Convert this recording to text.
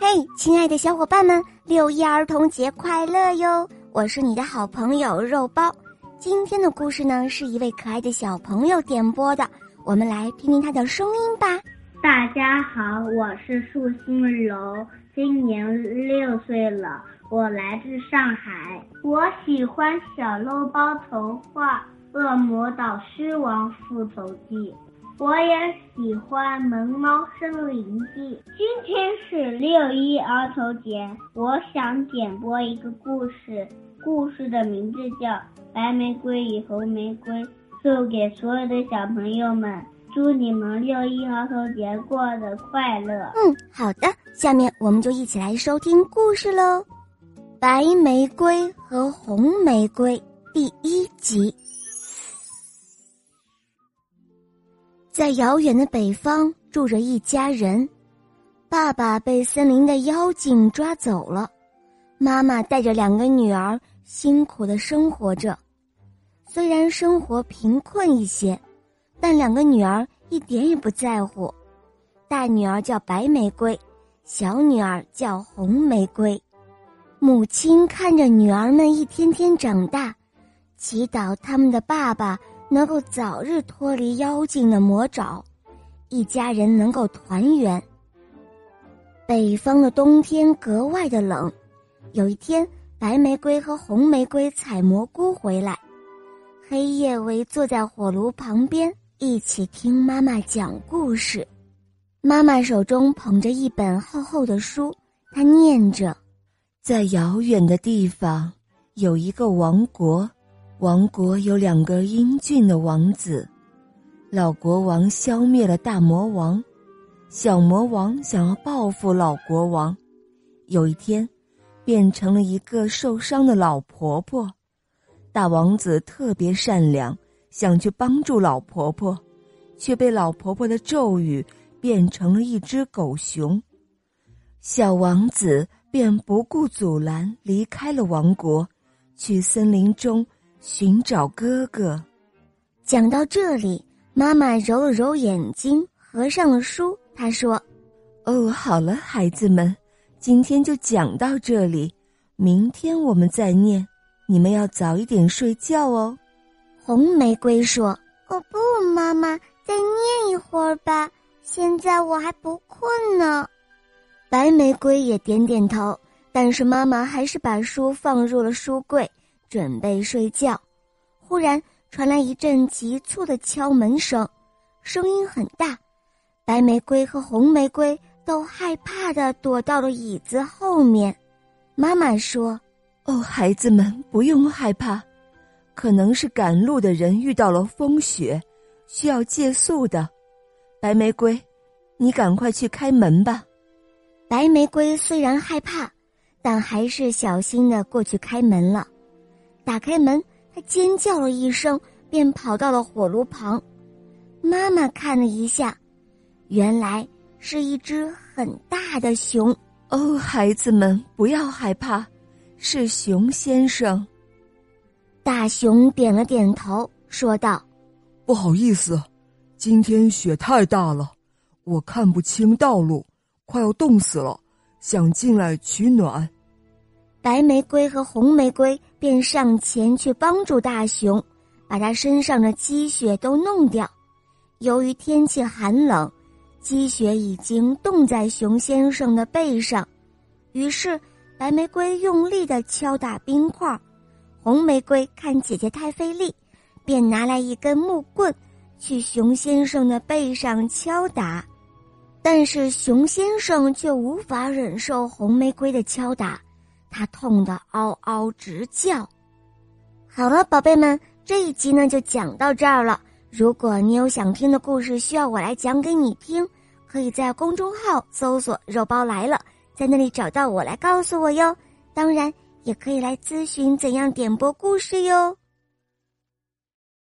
嘿，亲爱的小伙伴们，6·1儿童节快乐哟！我是你的好朋友肉包。今天的故事呢，是一位可爱的小朋友点播的，我们来听听他的声音吧。大家好，我是树心柔，今年6岁了，我来自上海。我喜欢小肉包童话《恶魔岛狮王复仇记》，我也喜欢《萌猫森林记》。今天是6·1儿童节，我想点播一个故事，故事的名字叫《白玫瑰与红玫瑰》，送给所有的小朋友们。祝你们6·1儿童节过得快乐！好的，下面我们就一起来收听故事喽。白玫瑰和红玫瑰第1集。在遥远的北方住着一家人，爸爸被森林的妖精抓走了，妈妈带着两个女儿辛苦地生活着。虽然生活贫困一些，但两个女儿一点也不在乎，大女儿叫白玫瑰，小女儿叫红玫瑰。母亲看着女儿们一天天长大，祈祷他们的爸爸能够早日脱离妖精的魔爪，一家人能够团圆。北方的冬天格外的冷，有一天，白玫瑰和红玫瑰采蘑菇回来，黑夜围坐在火炉旁边，一起听妈妈讲故事。妈妈手中捧着一本厚厚的书，她念着：在遥远的地方有一个王国，王国有2个英俊的王子。老国王消灭了大魔王，小魔王想要报复老国王，有一天变成了一个受伤的老婆婆。大王子特别善良，想去帮助老婆婆，却被老婆婆的咒语变成了一只狗熊。小王子便不顾阻拦离开了王国，去森林中寻找哥哥。讲到这里，妈妈揉了揉眼睛，合上了书，她说：好了，孩子们，今天就讲到这里，明天我们再念，你们要早一点睡觉哦。红玫瑰说：不，妈妈，再念一会儿吧，现在我还不困呢。白玫瑰也点点头，但是妈妈还是把书放入了书柜，准备睡觉。忽然传来一阵急促的敲门声，声音很大，白玫瑰和红玫瑰都害怕地躲到了椅子后面。妈妈说：孩子们，不用害怕，可能是赶路的人遇到了风雪，需要借宿的。白玫瑰，你赶快去开门吧。白玫瑰虽然害怕，但还是小心地过去开门了。打开门，她尖叫了一声，便跑到了火炉旁。妈妈看了一下，原来是一只很大的熊。孩子们，不要害怕，是熊先生。大熊点了点头，说道：不好意思，今天雪太大了，我看不清道路，快要冻死了，想进来取暖。白玫瑰和红玫瑰便上前去帮助大熊，把他身上的积雪都弄掉。由于天气寒冷，积雪已经冻在熊先生的背上。于是白玫瑰用力地敲打冰块，红玫瑰看姐姐太费力，便拿来一根木棍去熊先生的背上敲打。但是熊先生却无法忍受红玫瑰的敲打，他痛得嗷嗷直叫。好了，宝贝们，这一集呢就讲到这儿了。如果你有想听的故事需要我来讲给你听，可以在公众号搜索肉包来了，在那里找到我来告诉我哟。当然也可以来咨询怎样点播故事哟。